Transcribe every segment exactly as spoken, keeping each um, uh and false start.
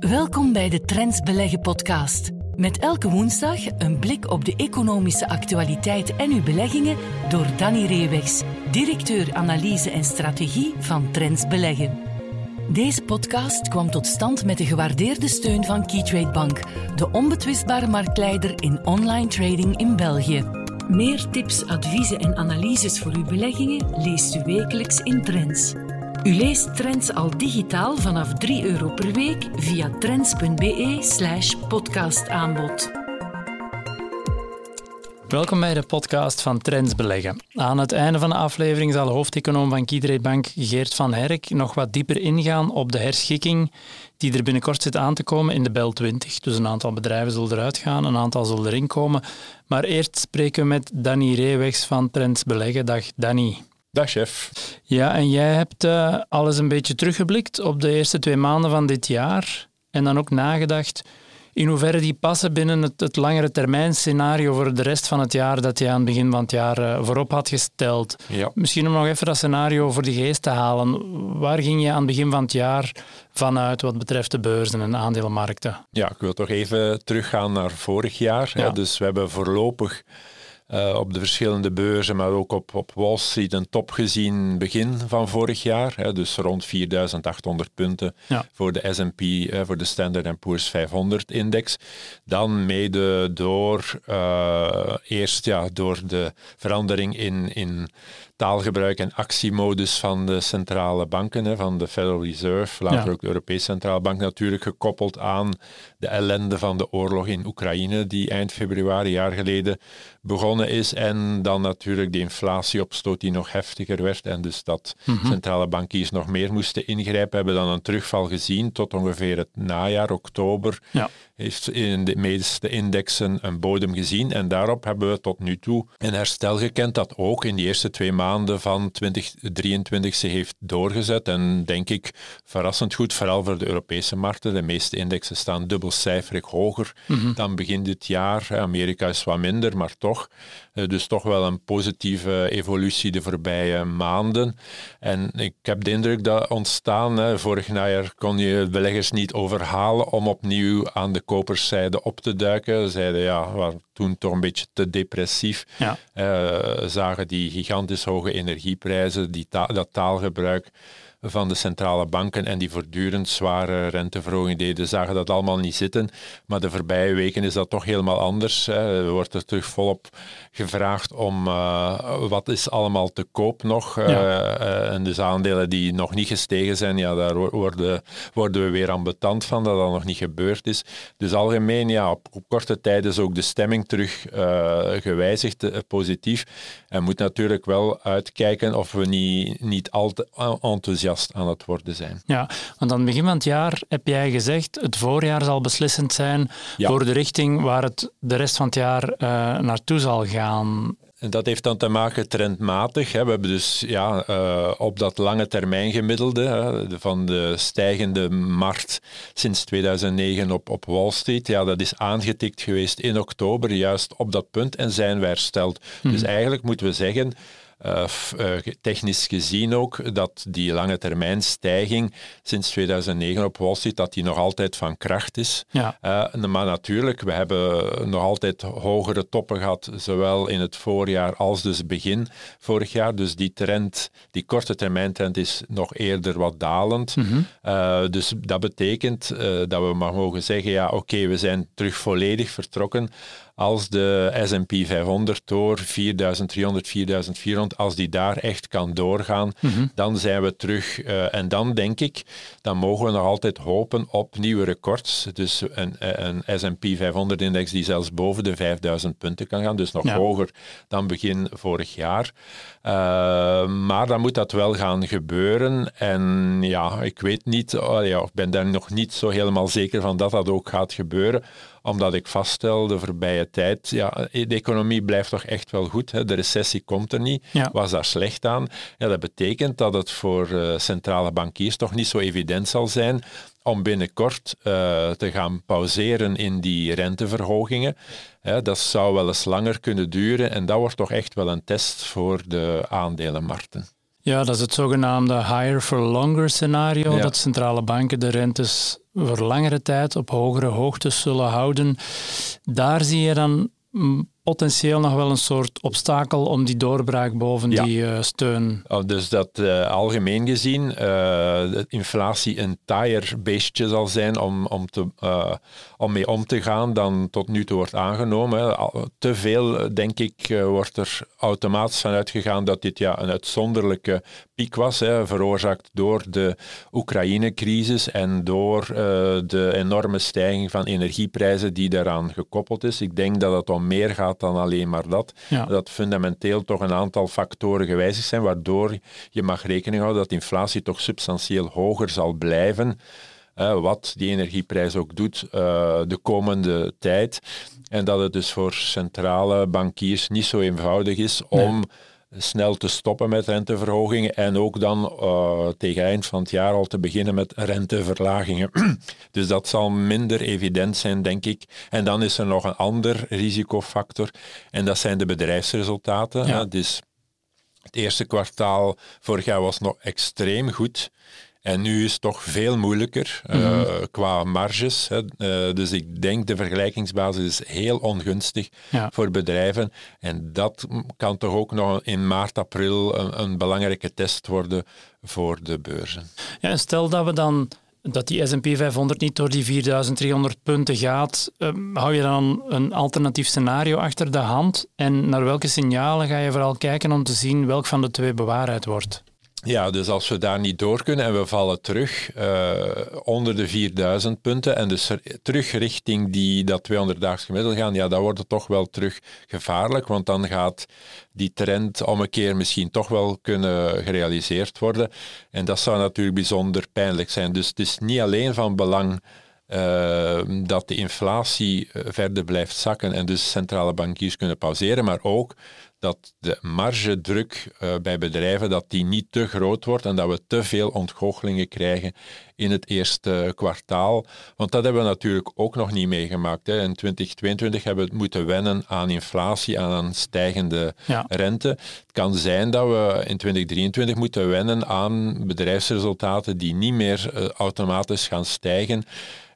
Welkom bij de Trends Beleggen podcast. Met elke woensdag een blik op de economische actualiteit en uw beleggingen door Danny Reewegs, directeur analyse en strategie van Trends Beleggen. Deze podcast kwam tot stand met de gewaardeerde steun van Keytrade Bank, de onbetwistbare marktleider in online trading in België. Meer tips, adviezen en analyses voor uw beleggingen leest u wekelijks in Trends. U leest Trends al digitaal vanaf drie euro per week via trends.be slash podcastaanbod. Welkom bij de podcast van Trends Beleggen. Aan het einde van de aflevering zal hoofdeconoom van Keytrade Bank Geert van Herck nog wat dieper ingaan op de herschikking die er binnenkort zit aan te komen in de Bel twintig. Dus een aantal bedrijven zullen eruit gaan, een aantal zullen erin komen. Maar eerst spreken we met Danny Reewegs van Trends Beleggen. Dag Danny. Dag chef. Ja, en jij hebt uh, alles een beetje teruggeblikt op de eerste twee maanden van dit jaar en dan ook nagedacht in hoeverre die passen binnen het, het langere termijn scenario voor de rest van het jaar dat je aan het begin van het jaar uh, voorop had gesteld. Ja. Misschien om nog even dat scenario voor de geest te halen. Waar ging je aan het begin van het jaar vanuit wat betreft de beurzen en aandelenmarkten? Ja, ik wil toch even teruggaan naar vorig jaar. Ja. Hè? Dus we hebben voorlopig Uh, op de verschillende beurzen, maar ook op, op Wall Street een top gezien begin van vorig jaar. Hè, dus rond vierduizend achthonderd punten ja. voor de S en P, uh, voor de Standard en Poor's vijfhonderd index. Dan mede door, uh, eerst ja, door de verandering in, in taalgebruik en actiemodus van de centrale banken, hè, van de Federal Reserve, later ja. ook de Europese Centrale Bank natuurlijk, gekoppeld aan de ellende van de oorlog in Oekraïne, die eind februari, jaar geleden, begonnen is. En dan natuurlijk de inflatieopstoot die nog heftiger werd en dus dat mm-hmm. centrale bankiers nog meer moesten ingrijpen. We hebben dan een terugval gezien tot ongeveer het najaar, oktober, ja. heeft in de meeste indexen een bodem gezien en daarop hebben we tot nu toe een herstel gekend dat ook in die eerste twee maanden van twintig drieëntwintig ze heeft doorgezet en denk ik verrassend goed, vooral voor de Europese markten. De meeste indexen staan dubbelcijferig hoger mm-hmm. dan begin dit jaar. Amerika is wat minder, maar toch. Dus toch wel een positieve evolutie de voorbije maanden. En ik heb de indruk dat ontstaan, hè, vorig najaar kon je beleggers niet overhalen om opnieuw aan de koperszijde op te duiken. Zeiden ja, we waren toen toch een beetje te depressief. Ja. Uh, zagen die gigantisch hoge energieprijzen, die ta- dat taalgebruik van de centrale banken en die voortdurend zware renteverhoging deden, zagen dat allemaal niet zitten. Maar de voorbije weken is dat toch helemaal anders. Er wordt er terug volop gevraagd om uh, wat is allemaal te koop nog. Ja. Uh, uh, en dus aandelen die nog niet gestegen zijn, ja, daar worden, worden we weer ambetant van dat dat nog niet gebeurd is. Dus algemeen, ja, op, op korte tijd is ook de stemming terug uh, gewijzigd, uh, positief. En moet natuurlijk wel uitkijken of we niet, niet al te enthousiast aan het worden zijn. Ja, want aan het begin van het jaar heb jij gezegd het voorjaar zal beslissend zijn ja. voor de richting waar het de rest van het jaar uh, naartoe zal gaan. Dat heeft dan te maken trendmatig. Hè. We hebben dus ja, uh, op dat lange termijn gemiddelde hè, van de stijgende markt sinds tweeduizend negen op, op Wall Street. Ja, dat is aangetikt geweest in oktober, juist op dat punt, en zijn we hersteld. Hmm. Dus eigenlijk moeten we zeggen, Uh, technisch gezien ook, dat die lange termijn stijging sinds tweeduizend negen op Wall Street, dat die nog altijd van kracht is. Ja. Uh, maar natuurlijk, we hebben nog altijd hogere toppen gehad, zowel in het voorjaar als dus begin vorig jaar. Dus die trend, die korte termijn trend is nog eerder wat dalend. Mm-hmm. Uh, dus dat betekent uh, dat we maar mogen zeggen, ja oké, okay, we zijn terug volledig vertrokken. Als de S en P vijfhonderd door vierduizend driehonderd, vierduizend vierhonderd, als die daar echt kan doorgaan, mm-hmm. dan zijn we terug. Uh, en dan denk ik, dan mogen we nog altijd hopen op nieuwe records. Dus een, een S en P vijfhonderd-index die zelfs boven de vijfduizend punten kan gaan, dus nog ja. hoger dan begin vorig jaar. Uh, maar dan moet dat wel gaan gebeuren. En ja, ik weet niet, oh ja, ik ben daar nog niet zo helemaal zeker van dat dat ook gaat gebeuren. Omdat ik vaststel, de voorbije tijd, ja, de economie blijft toch echt wel goed. Hè? De recessie komt er niet, ja. was daar slecht aan. Ja, dat betekent dat het voor uh, centrale bankiers toch niet zo evident zal zijn om binnenkort uh, te gaan pauzeren in die renteverhogingen. Hè? Dat zou wel eens langer kunnen duren en dat wordt toch echt wel een test voor de aandelenmarkten. Ja, dat is het zogenaamde higher for longer scenario, ja. Dat centrale banken de rentes voor langere tijd op hogere hoogtes zullen houden. Daar zie je dan potentieel nog wel een soort obstakel om die doorbraak boven ja. die uh, steun. Oh, dus dat uh, algemeen gezien uh, de inflatie een taaier beestje zal zijn om, om, te, uh, om mee om te gaan dan tot nu toe wordt aangenomen. Te veel, denk ik, uh, wordt er automatisch van uitgegaan dat dit ja, een uitzonderlijke piek was, hè, veroorzaakt door de Oekraïne-crisis en door uh, de enorme stijging van energieprijzen die daaraan gekoppeld is. Ik denk dat het om meer gaat dan alleen maar dat, ja. dat fundamenteel toch een aantal factoren gewijzigd zijn, waardoor je mag rekening houden dat inflatie toch substantieel hoger zal blijven, uh, wat die energieprijs ook doet uh, de komende tijd. En dat het dus voor centrale bankiers niet zo eenvoudig is om nee. snel te stoppen met renteverhogingen en ook dan uh, tegen eind van het jaar al te beginnen met renteverlagingen. Dus dat zal minder evident zijn, denk ik. En dan is er nog een ander risicofactor en dat zijn de bedrijfsresultaten. Ja. Dus het eerste kwartaal vorig jaar was nog extreem goed. En nu is het toch veel moeilijker mm-hmm. uh, qua marges. Hè. Uh, dus ik denk de vergelijkingsbasis is heel ongunstig ja. voor bedrijven. En dat kan toch ook nog in maart, april een, een belangrijke test worden voor de beurzen. Ja, en stel dat we dan dat die S en P vijfhonderd niet door die vierduizend driehonderd punten gaat, uh, hou je dan een alternatief scenario achter de hand? En naar welke signalen ga je vooral kijken om te zien welk van de twee bewaarheid wordt? Ja, dus als we daar niet door kunnen en we vallen terug uh, onder de vierduizend punten en dus terug richting die, dat tweehonderd-daags gemiddelde gaan, ja, dan wordt het toch wel terug gevaarlijk, want dan gaat die trend om een keer misschien toch wel kunnen gerealiseerd worden. En dat zou natuurlijk bijzonder pijnlijk zijn. Dus het is niet alleen van belang Uh, dat de inflatie verder blijft zakken en dus centrale bankiers kunnen pauzeren, maar ook dat de margedruk uh, bij bedrijven dat die niet te groot wordt en dat we te veel ontgoochelingen krijgen in het eerste kwartaal. Want dat hebben we natuurlijk ook nog niet meegemaakt. Hè. In twintig tweeëntwintig hebben we het moeten wennen aan inflatie, aan een stijgende ja. rente. Het kan zijn dat we in twintig drieëntwintig moeten wennen aan bedrijfsresultaten die niet meer uh, automatisch gaan stijgen.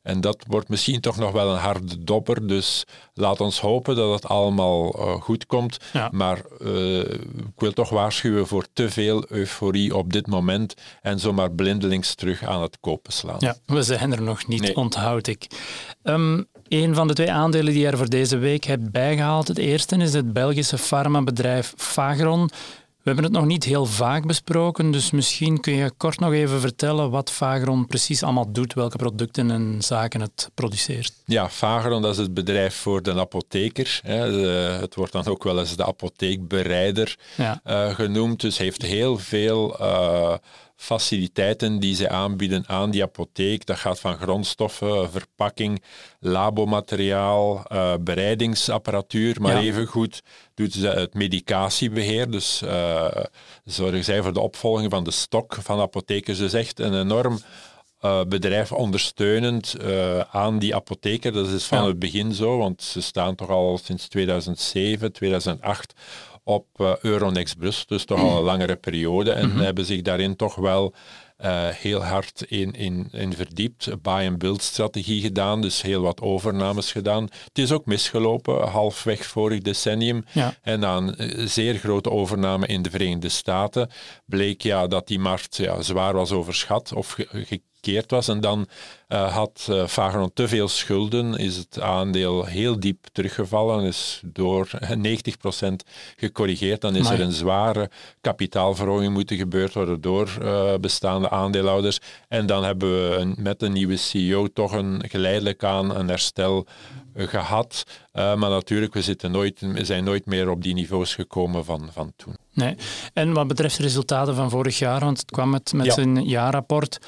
En dat wordt misschien toch nog wel een harde dobber. Dus laat ons hopen dat het allemaal uh, goed komt. Ja. Maar uh, ik wil toch waarschuwen voor te veel euforie op dit moment. En zomaar blindelings terug aan het kopen slaan. Ja, we zijn er nog niet, nee. onthoud ik. Um, een van de twee aandelen die je er voor deze week hebt bijgehaald. Het eerste is het Belgische farmabedrijf Fagron. We hebben het nog niet heel vaak besproken, dus misschien kun je kort nog even vertellen wat Fagron precies allemaal doet, welke producten en zaken het produceert. Ja, Fagron, dat is het bedrijf voor de apotheker. Hè. De, het wordt dan ook wel eens de apotheekbereider ja. uh, genoemd, dus heeft heel veel Uh, faciliteiten die ze aanbieden aan die apotheek. Dat gaat van grondstoffen, verpakking, labomateriaal, uh, bereidingsapparatuur, maar ja. evengoed doet ze het medicatiebeheer. Dus uh, zorgen zij voor de opvolging van de stok van apothekers. Dus echt een enorm uh, bedrijf ondersteunend uh, aan die apotheker. Dat is van ja. het begin zo, want ze staan toch al sinds tweeduizend zeven, tweeduizend acht... op uh, Euronext Brussel, dus toch al een langere periode. En mm-hmm. hebben zich daarin toch wel uh, heel hard in, in, in verdiept. Buy-and-build-strategie gedaan, dus heel wat overnames gedaan. Het is ook misgelopen, halfweg vorig decennium. Ja. En na een zeer grote overname in de Verenigde Staten bleek ja, dat die markt ja, zwaar was overschat of ge- gekeerd was. En dan uh, had uh, Fagron te veel schulden, is het aandeel heel diep teruggevallen, is door negentig procent gecorrigeerd. Dan is maar... er een zware kapitaalverhoging moeten gebeurd worden door uh, bestaande aandeelhouders. En dan hebben we een, met een nieuwe C E O toch een, geleidelijk aan een herstel gehad. Uh, maar natuurlijk, we zitten nooit, zijn nooit meer op die niveaus gekomen van, van toen. Nee. En wat betreft de resultaten van vorig jaar, want het kwam met, met ja. zijn jaarrapport.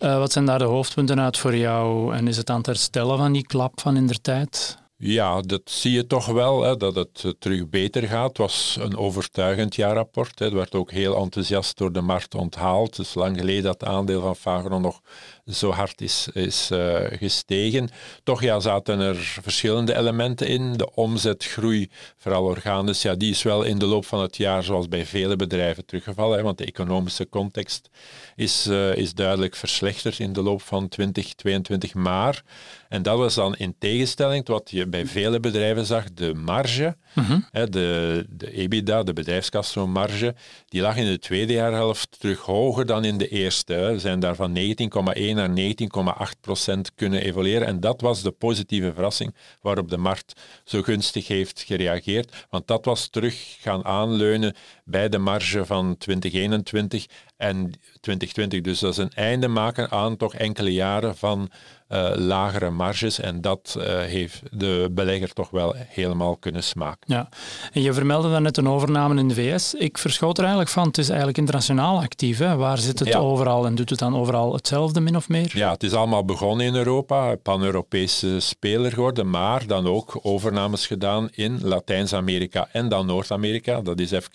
Uh, wat zijn daar de hoofdpunten uit voor jou? En is het aan het herstellen van die klap van in der tijd? Ja, dat zie je toch wel, hè, dat het terug beter gaat. Het was een overtuigend jaarrapport. Hè. Het werd ook heel enthousiast door de markt onthaald. Het is lang geleden dat het aandeel van Fagron nog zo hard is, is uh, gestegen. Toch ja, zaten er verschillende elementen in. De omzetgroei, vooral organisch, ja, die is wel in de loop van het jaar, zoals bij vele bedrijven, teruggevallen. Hè, want de economische context is, uh, is duidelijk verslechterd in de loop van twintig tweeëntwintig. Maar, en dat was dan in tegenstelling tot wat je bij vele bedrijven zag, de marge, mm-hmm. hè, de, de EBITDA, de bedrijfskastroommarge, die lag in de tweede jaarhelft terug hoger dan in de eerste. Hè. We zijn daar van negentien komma één naar negentien komma acht procent kunnen evolueren. En dat was de positieve verrassing waarop de markt zo gunstig heeft gereageerd. Want dat was terug gaan aanleunen bij de marge van twintig eenentwintig en twintig twintig. Dus dat is een einde maken aan toch enkele jaren van uh, lagere marges. En dat uh, heeft de belegger toch wel helemaal kunnen smaken. Ja. En je vermeldde daarnet een overname in de V S. Ik verschoot er eigenlijk van, het is eigenlijk internationaal actief. Hè? Waar zit het ja. overal en doet het dan overal hetzelfde min of meer? Ja, het is allemaal begonnen in Europa, pan-Europese speler geworden, maar dan ook overnames gedaan in Latijns-Amerika en dan Noord-Amerika. Dat is even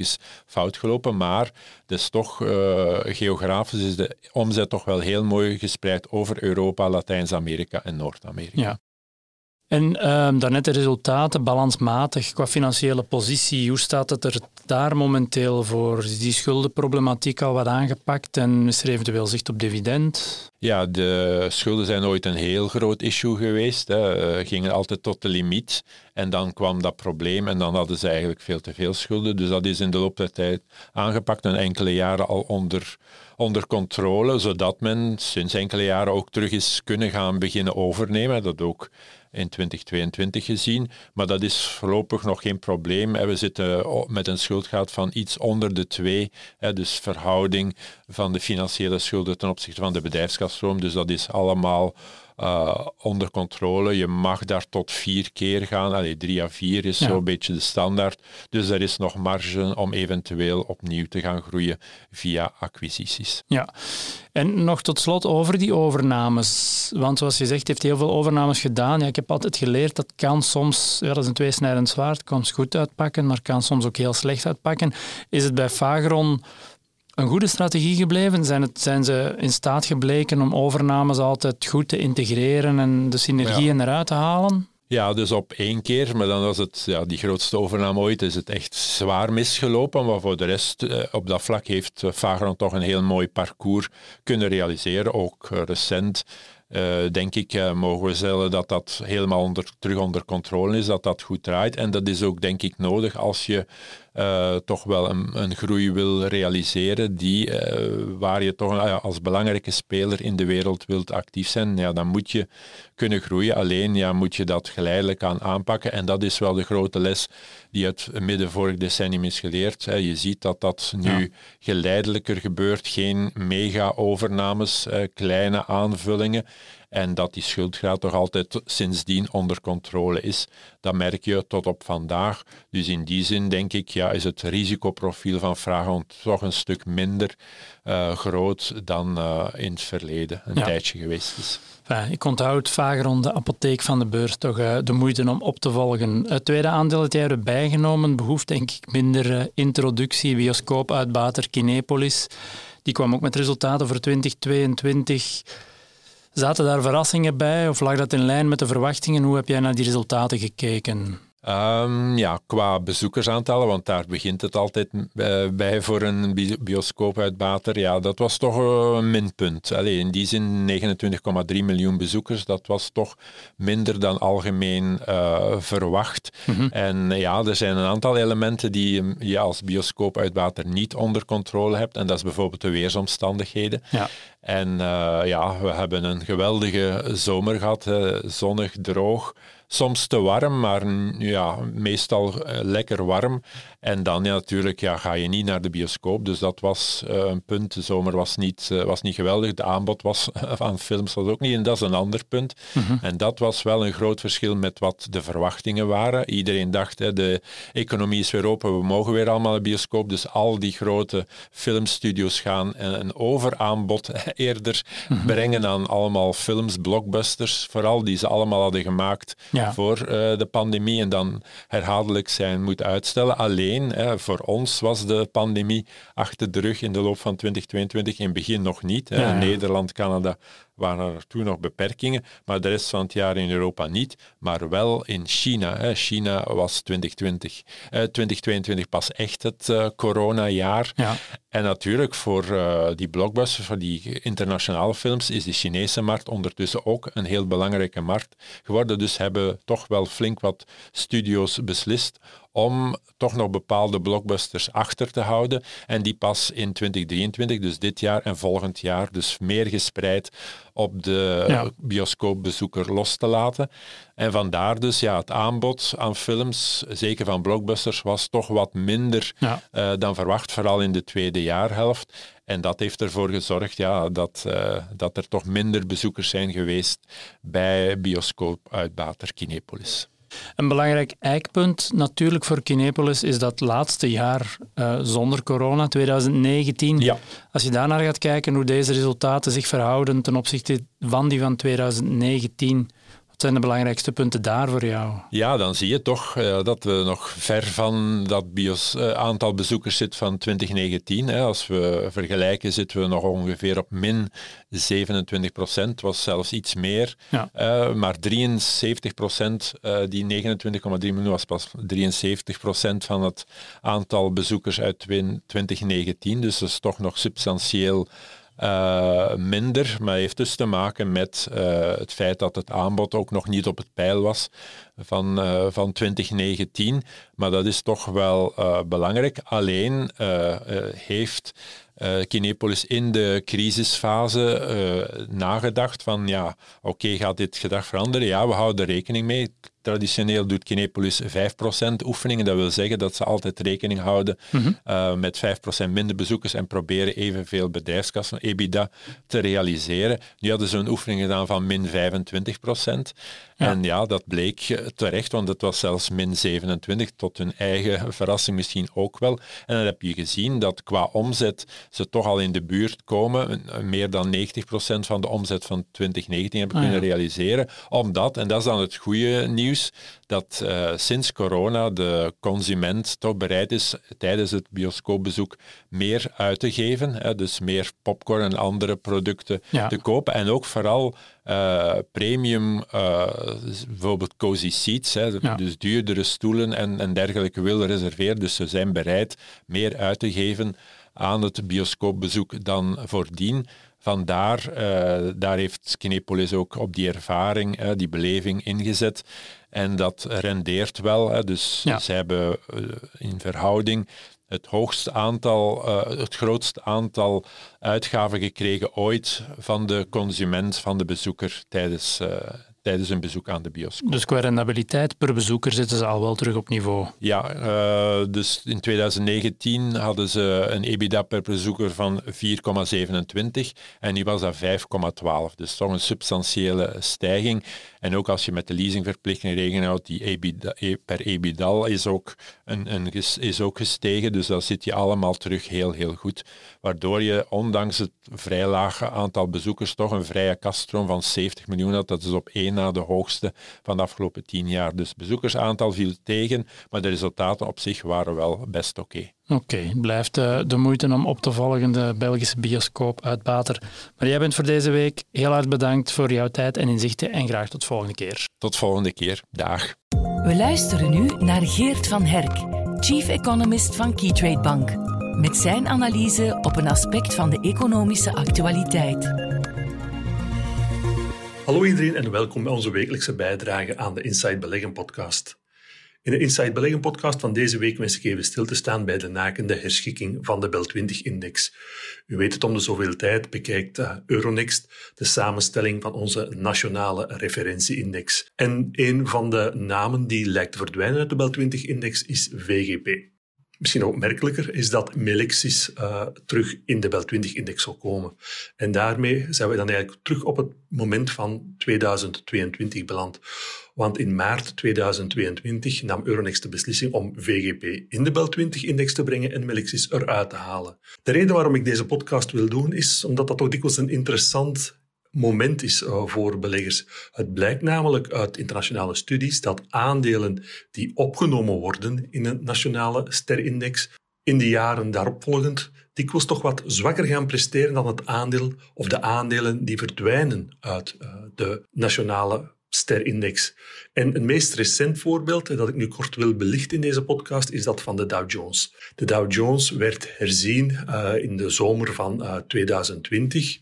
fout gelopen, maar dat is toch uh, geografisch is de omzet toch wel heel mooi gespreid over Europa, Latijns-Amerika en Noord-Amerika. Ja. En um, daarnet de resultaten, balansmatig, qua financiële positie, hoe staat het er daar momenteel voor? Is die schuldenproblematiek al wat aangepakt en is er eventueel zicht op dividend? Ja, de schulden zijn ooit een heel groot issue geweest, hè. Uh, gingen altijd tot de limiet en dan kwam dat probleem en dan hadden ze eigenlijk veel te veel schulden. Dus dat is in de loop der tijd aangepakt en enkele jaren al onder... onder controle, zodat men sinds enkele jaren ook terug is kunnen gaan beginnen overnemen. Dat ook in twintig tweeëntwintig gezien. Maar dat is voorlopig nog geen probleem. We zitten met een schuldgraad van iets onder de twee. Dus verhouding van de financiële schulden ten opzichte van de bedrijfskasstroom. Dus dat is allemaal uh, onder controle. Je mag daar tot vier keer gaan. Allee, drie à vier is ja. zo'n beetje de standaard. Dus er is nog marge om eventueel opnieuw te gaan groeien via acquisities. Ja, en nog tot slot over die overnames. Want zoals je zegt, heeft heel veel overnames gedaan. Ja, ik heb altijd geleerd, dat kan soms, ja, dat is een tweesnijdend zwaard, kan goed uitpakken, maar kan soms ook heel slecht uitpakken. Is het bij Fagron een goede strategie gebleven? Zijn, het, zijn ze in staat gebleken om overnames altijd goed te integreren en de synergieën ja. eruit te halen? Ja, dus op één keer, maar dan was het ja, die grootste overname ooit, is het echt zwaar misgelopen. Maar voor de rest, eh, op dat vlak heeft Fagron toch een heel mooi parcours kunnen realiseren, ook recent. Uh, denk ik, uh, mogen we stellen dat dat helemaal onder, terug onder controle is, dat dat goed draait. En dat is ook, denk ik, nodig als je uh, toch wel een, een groei wil realiseren die, uh, waar je toch uh, als belangrijke speler in de wereld wilt actief zijn. Ja, dan moet je kunnen groeien. Alleen ja, moet je dat geleidelijk aan aanpakken. En dat is wel de grote les die uit midden vorig decennium is geleerd. Hè. Je ziet dat dat nu ja. geleidelijker gebeurt. Geen mega-overnames, uh, kleine aanvullingen. En dat die schuldgraad toch altijd sindsdien onder controle is. Dat merk je tot op vandaag. Dus in die zin denk ik, ja, is het risicoprofiel van Fagron toch een stuk minder uh, groot dan uh, in het verleden een ja. tijdje geweest is. Enfin, ik onthoud Fagron, de apotheek van de beurs, toch uh, de moeite om op te volgen. Het tweede aandeel dat jij erbij genomen behoeft denk ik minder uh, introductie, bioscoopuitbater Kinepolis. Die kwam ook met resultaten voor twintig tweeëntwintig... Zaten daar verrassingen bij of lag dat in lijn met de verwachtingen? Hoe heb jij naar die resultaten gekeken? Um, ja, qua bezoekersaantallen, want daar begint het altijd uh, bij voor een bi- bioscoopuitbater. Ja, dat was toch uh, een minpunt. Allee, in die zin negenentwintig komma drie miljoen bezoekers, dat was toch minder dan algemeen uh, verwacht. Mm-hmm. En ja, er zijn een aantal elementen die je ja, als bioscoopuitbater niet onder controle hebt. En dat is bijvoorbeeld de weersomstandigheden. Ja. En uh, ja, we hebben een geweldige zomer gehad, uh, zonnig, droog. Soms te warm, maar ja, meestal uh, lekker warm. En dan ja, natuurlijk ja, ga je niet naar de bioscoop. Dus dat was uh, een punt. De zomer was niet, uh, was niet geweldig. De aanbod was, van films was ook niet. En dat is een ander punt. Mm-hmm. En dat was wel een groot verschil met wat de verwachtingen waren. Iedereen dacht, hè, de economie is weer open. We mogen weer allemaal naar de bioscoop. Dus al die grote filmstudio's gaan een overaanbod eerder mm-hmm. brengen aan allemaal films, blockbusters. Vooral die ze allemaal hadden gemaakt... Ja. voor uh, de pandemie en dan herhaaldelijk zijn moet uitstellen. Alleen, hè, voor ons was de pandemie achter de rug in de loop van twintig tweeëntwintig, in het begin nog niet. Hè. Ja, ja. Nederland, Canada waren er natuurlijk nog beperkingen, maar de rest van het jaar in Europa niet, maar wel in China. Hè. China was twintig twintig, eh, twintig tweeëntwintig pas echt het uh, coronajaar. Ja. En natuurlijk voor uh, die blockbusters, voor die internationale films, is de Chinese markt ondertussen ook een heel belangrijke markt geworden. Dus hebben toch wel flink wat studio's beslist om toch nog bepaalde blockbusters achter te houden. En die pas in twintig drieëntwintig, dus dit jaar en volgend jaar, dus meer gespreid op de ja. bioscoopbezoeker los te laten. En vandaar dus ja, het aanbod aan films, zeker van blockbusters, was toch wat minder ja. uh, dan verwacht, vooral in de tweede jaarhelft. En dat heeft ervoor gezorgd ja, dat, uh, dat er toch minder bezoekers zijn geweest bij bioscoopuitbater Kinepolis. Een belangrijk eikpunt natuurlijk voor Kinepolis is dat laatste jaar uh, zonder corona, twintig negentien. Ja. Als je daarnaar gaat kijken hoe deze resultaten zich verhouden ten opzichte van die van twintig negentien, wat zijn de belangrijkste punten daar voor jou? Ja, dan zie je toch uh, dat we nog ver van dat bios, uh, aantal bezoekers zitten van twintig negentien. Hè. Als we vergelijken zitten we nog ongeveer op min zevenentwintig procent, was zelfs iets meer. Ja. Uh, maar drieënzeventig procent, uh, die negenentwintig komma drie miljoen was pas drieënzeventig procent van het aantal bezoekers uit twintig negentien. Dus dat is toch nog substantieel Uh, minder, maar heeft dus te maken met uh, het feit dat het aanbod ook nog niet op het peil was van, uh, van twintig negentien. Maar dat is toch wel uh, belangrijk. Alleen uh, uh, heeft uh, Kinepolis in de crisisfase uh, nagedacht van ja, oké, okay, gaat dit gedrag veranderen? Ja, we houden er rekening mee. Traditioneel doet Kinepolis vijf procent oefeningen. Dat wil zeggen dat ze altijd rekening houden mm-hmm. uh, met vijf procent minder bezoekers en proberen evenveel bedrijfskassen, EBITDA, te realiseren. Nu hadden ze een oefening gedaan van min vijfentwintig procent. Ja. En ja, dat bleek terecht, want het was zelfs min zevenentwintig, tot hun eigen verrassing misschien ook wel. En dan heb je gezien dat qua omzet ze toch al in de buurt komen. Meer dan negentig procent van de omzet van twintig negentien hebben kunnen ah, ja. realiseren. Omdat, en dat is dan het goede nieuws, dat uh, sinds corona de consument toch bereid is tijdens het bioscoopbezoek meer uit te geven. Hè, dus meer popcorn en andere producten ja. te kopen. En ook vooral uh, premium, uh, bijvoorbeeld cozy seats, hè, ja. dus duurdere stoelen en, en dergelijke wil reserveren. Dus ze zijn bereid meer uit te geven aan het bioscoopbezoek dan voordien. Vandaar, uh, daar heeft Kinepolis ook op die ervaring, uh, die beleving ingezet. En dat rendeert wel. Hè. Dus ja. ze hebben uh, in verhouding het hoogste aantal, uh, het grootste aantal uitgaven gekregen ooit van de consument, van de bezoeker tijdens... Uh, tijdens een bezoek aan de bioscoop. Dus qua rendabiliteit per bezoeker zitten ze al wel terug op niveau. Ja, uh, dus in twintig negentien hadden ze een EBITDA per bezoeker van vier komma zevenentwintig en nu was dat vijf komma twaalf. Dus toch een substantiële stijging. En ook als je met de leasingverplichting rekening houdt, die EBITDA, per EBITDA is ook, een, een, is ook gestegen. Dus dan zit je allemaal terug heel, heel goed. Waardoor je, ondanks het vrij lage aantal bezoekers, toch een vrije kasstroom van zeventig miljoen had. Dat is op één na de hoogste van de afgelopen tien jaar. Dus bezoekersaantal viel tegen, maar de resultaten op zich waren wel best oké. Okay. Oké, okay, het blijft uh, de moeite om op te volgen, de Belgische bioscoopuitbater. Maar jij bent voor deze week. Heel hard bedankt voor jouw tijd en inzichten en graag tot volgende keer. Tot volgende keer. Dag. We luisteren nu naar Geert van Herck, Chief Economist van Keytrade Bank, met zijn analyse op een aspect van de economische actualiteit. Hallo iedereen en welkom bij onze wekelijkse bijdrage aan de Inside Beleggen podcast. In de Inside Beleggen podcast van deze week wens ik even stil te staan bij de nakende herschikking van de Bel twintig-index. U weet het, om de zoveel tijd bekijkt Euronext de samenstelling van onze nationale referentieindex. En een van de namen die lijkt te verdwijnen uit de Bel twintig-index is V G P. Misschien opmerkelijker is dat Melexis uh, terug in de Bel twintig-index zal komen. En daarmee zijn we dan eigenlijk terug op het moment van tweeduizend tweeëntwintig beland. Want in maart tweeduizend tweeëntwintig nam Euronext de beslissing om V G P in de Bel twintig-index te brengen en Melexis eruit te halen. De reden waarom ik deze podcast wil doen is omdat dat ook dikwijls een interessant moment is voor beleggers. Het blijkt namelijk uit internationale studies dat aandelen die opgenomen worden in een nationale sterindex in de jaren daaropvolgend dikwijls toch wat zwakker gaan presteren dan het aandeel of de aandelen die verdwijnen uit uh, de nationale sterindex. En het meest recent voorbeeld dat ik nu kort wil belichten in deze podcast is dat van de Dow Jones. De Dow Jones werd herzien uh, in de zomer van uh, tweeduizend twintig.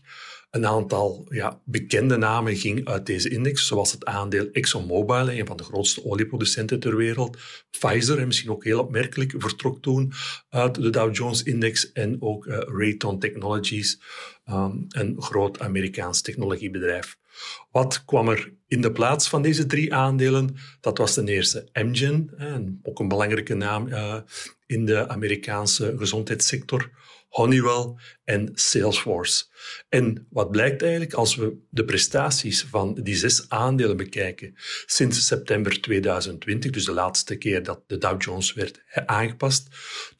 Een aantal ja, bekende namen ging uit deze index, zoals het aandeel ExxonMobil, een van de grootste olieproducenten ter wereld. Pfizer, en misschien ook heel opmerkelijk, vertrok toen uit de Dow Jones-index. En ook uh, Raytheon Technologies, um, een groot Amerikaans technologiebedrijf. Wat kwam er in de plaats van deze drie aandelen? Dat was ten eerste Amgen, ook een belangrijke naam uh, in de Amerikaanse gezondheidssector. Honeywell en Salesforce. En wat blijkt eigenlijk als we de prestaties van die zes aandelen bekijken sinds september tweeduizend twintig, dus de laatste keer dat de Dow Jones werd aangepast,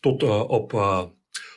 tot uh, op uh,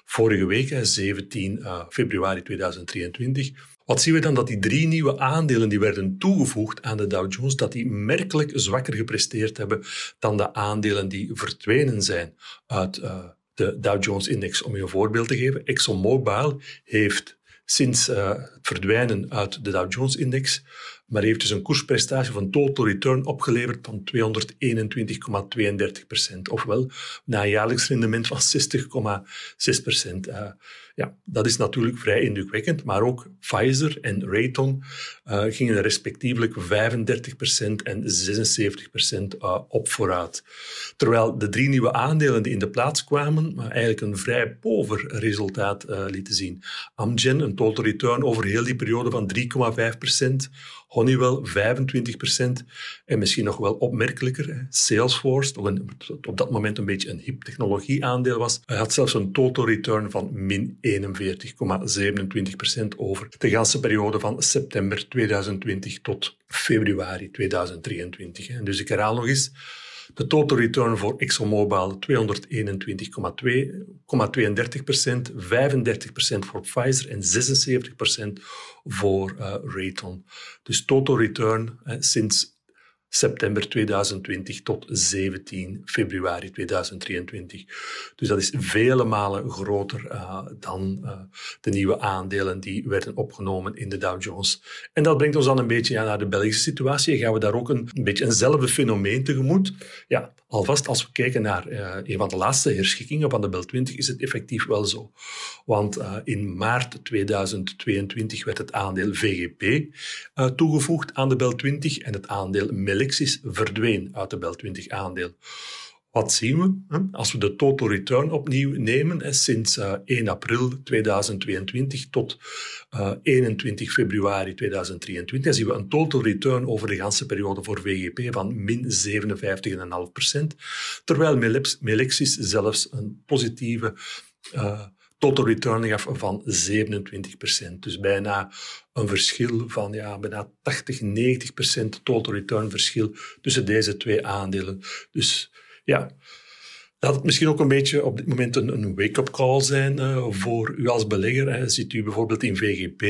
vorige week, zeventien februari tweeduizend drieëntwintig. Wat zien we dan? Dat die drie nieuwe aandelen die werden toegevoegd aan de Dow Jones, dat die merkelijk zwakker gepresteerd hebben dan de aandelen die verdwenen zijn uit uh, de Dow Jones-index. Om je een voorbeeld te geven, ExxonMobil heeft sinds uh, het verdwijnen uit de Dow Jones-index, maar heeft dus een koersprestatie van total return opgeleverd van tweehonderdeenentwintig komma tweeëndertig procent. Ofwel, na een jaarlijks rendement van zestig komma zes procent. Uh, ja, dat is natuurlijk vrij indrukwekkend, maar ook Pfizer en Raytheon uh, gingen respectievelijk vijfendertig procent en zesenzeventig procent uh, op vooruit. Terwijl de drie nieuwe aandelen die in de plaats kwamen, uh, eigenlijk een vrij pover resultaat uh, lieten zien. Amgen, een total return over heel die periode van drie komma vijf procent. Honeywell vijfentwintig procent en misschien nog wel opmerkelijker, Salesforce, dat een, op dat moment een beetje een hip technologieaandeel was, had zelfs een total return van min eenenveertig komma zevenentwintig procent over de ganse periode van september tweeduizend twintig tot februari tweeduizend drieëntwintig. En dus ik herhaal nog eens, de total return voor ExxonMobil tweehonderdeenentwintig komma tweeëndertig procent, vijfendertig procent voor Pfizer en zesenzeventig procent voor uh, Raytheon. Dus total return eh, sinds september tweeduizend twintig tot zeventien februari tweeduizend drieëntwintig. Dus dat is vele malen groter uh, dan uh, de nieuwe aandelen die werden opgenomen in de Dow Jones. En dat brengt ons dan een beetje ja, naar de Belgische situatie. Gaan we daar ook een, een beetje eenzelfde fenomeen tegemoet? Ja, alvast als we kijken naar uh, een van de laatste herschikkingen van de Bel twintig, is het effectief wel zo. Want uh, in maart tweeduizend tweeëntwintig werd het aandeel V G P uh, toegevoegd aan de Bel twintig en het aandeel Melexis verdween uit de Bel twintig-aandeel. Wat zien we? Als we de total return opnieuw nemen, sinds één april tweeduizend tweeëntwintig tot eenentwintig februari tweeduizend drieëntwintig, dan zien we een total return over de ganse periode voor V G P van min zevenenvijftig komma vijf procent, terwijl Melexis zelfs een positieve uh, total return gaf van zevenentwintig procent. Dus bijna een verschil van ja, bijna tachtig tot negentig procent total return verschil tussen deze twee aandelen. Dus ja, dat het misschien ook een beetje op dit moment een, een wake-up call zijn uh, voor u als belegger. Hè. Zit u bijvoorbeeld in V G P,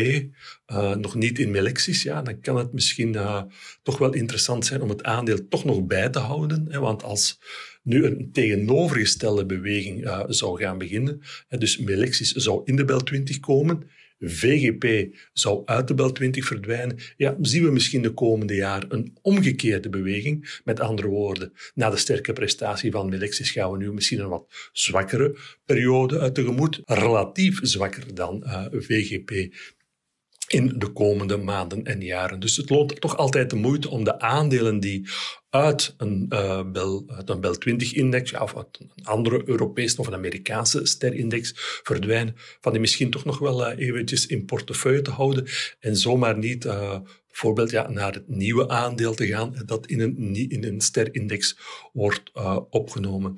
uh, nog niet in Melexis, ja, dan kan het misschien uh, toch wel interessant zijn om het aandeel toch nog bij te houden. Hè, want als nu een tegenovergestelde beweging uh, zou gaan beginnen, hè, dus Melexis zou in de Bel twintig komen, V G P zou uit de Bel twintig verdwijnen, ja, zien we misschien de komende jaar een omgekeerde beweging. Met andere woorden, na de sterke prestatie van Melexis gaan we nu misschien een wat zwakkere periode uit tegemoet, relatief zwakker dan uh, V G P in de komende maanden en jaren. Dus het loont toch altijd de moeite om de aandelen die uit een uh, Bel, uit een Bel twintig-index ja, of uit een andere Europese of een Amerikaanse sterindex verdwijnen, van die misschien toch nog wel uh, eventjes in portefeuille te houden en zomaar niet uh, bijvoorbeeld ja, naar het nieuwe aandeel te gaan dat in een, in een sterindex wordt uh, opgenomen.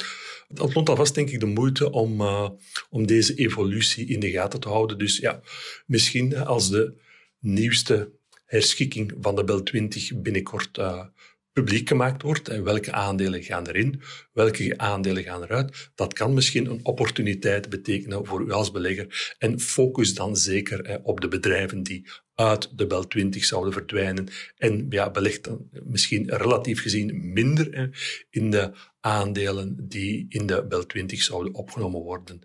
Dat loont alvast denk ik de moeite om, uh, om deze evolutie in de gaten te houden. Dus ja, misschien als de nieuwste herschikking van de Bel twintig binnenkort uh, publiek gemaakt wordt en welke aandelen gaan erin, welke aandelen gaan eruit, dat kan misschien een opportuniteit betekenen voor u als belegger en focus dan zeker op de bedrijven die uit de Bel twintig zouden verdwijnen. En ja, belegt dan misschien relatief gezien minder hè, in de aandelen die in de Bel twintig zouden opgenomen worden.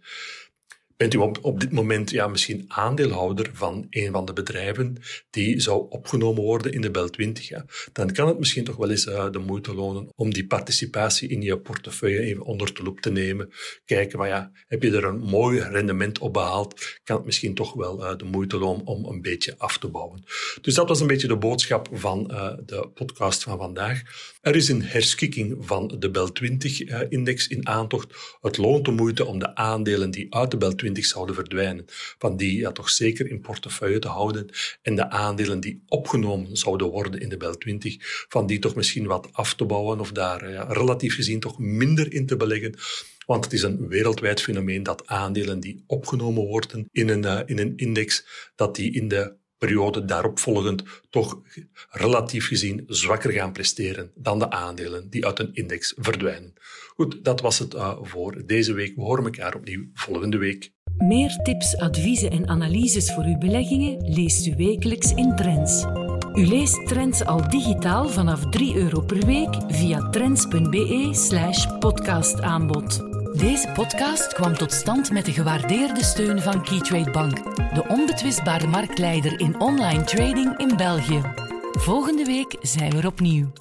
Bent u op, op dit moment ja, misschien aandeelhouder van een van de bedrijven die zou opgenomen worden in de Bel twintig, ja, dan kan het misschien toch wel eens uh, de moeite lonen om die participatie in je portefeuille even onder de loep te nemen. Kijken, maar ja, heb je er een mooi rendement op behaald, kan het misschien toch wel uh, de moeite lonen om een beetje af te bouwen. Dus dat was een beetje de boodschap van uh, de podcast van vandaag. Er is een herschikking van de Bel twintig-index uh, in aantocht. Het loont de moeite om de aandelen die uit de Bel twintig zouden verdwijnen, van die ja, toch zeker in portefeuille te houden. En de aandelen die opgenomen zouden worden in de Bel twintig, van die toch misschien wat af te bouwen of daar ja, relatief gezien toch minder in te beleggen. Want het is een wereldwijd fenomeen dat aandelen die opgenomen worden in een, uh, in een index, dat die in de periode daaropvolgend toch relatief gezien zwakker gaan presteren dan de aandelen die uit een index verdwijnen. Goed, dat was het uh, voor deze week. We horen elkaar opnieuw volgende week. Meer tips, adviezen en analyses voor uw beleggingen leest u wekelijks in Trends. U leest Trends al digitaal vanaf drie euro per week via trends.be slash podcastaanbod. Deze podcast kwam tot stand met de gewaardeerde steun van Keytrade Bank, de onbetwistbare marktleider in online trading in België. Volgende week zijn we er opnieuw.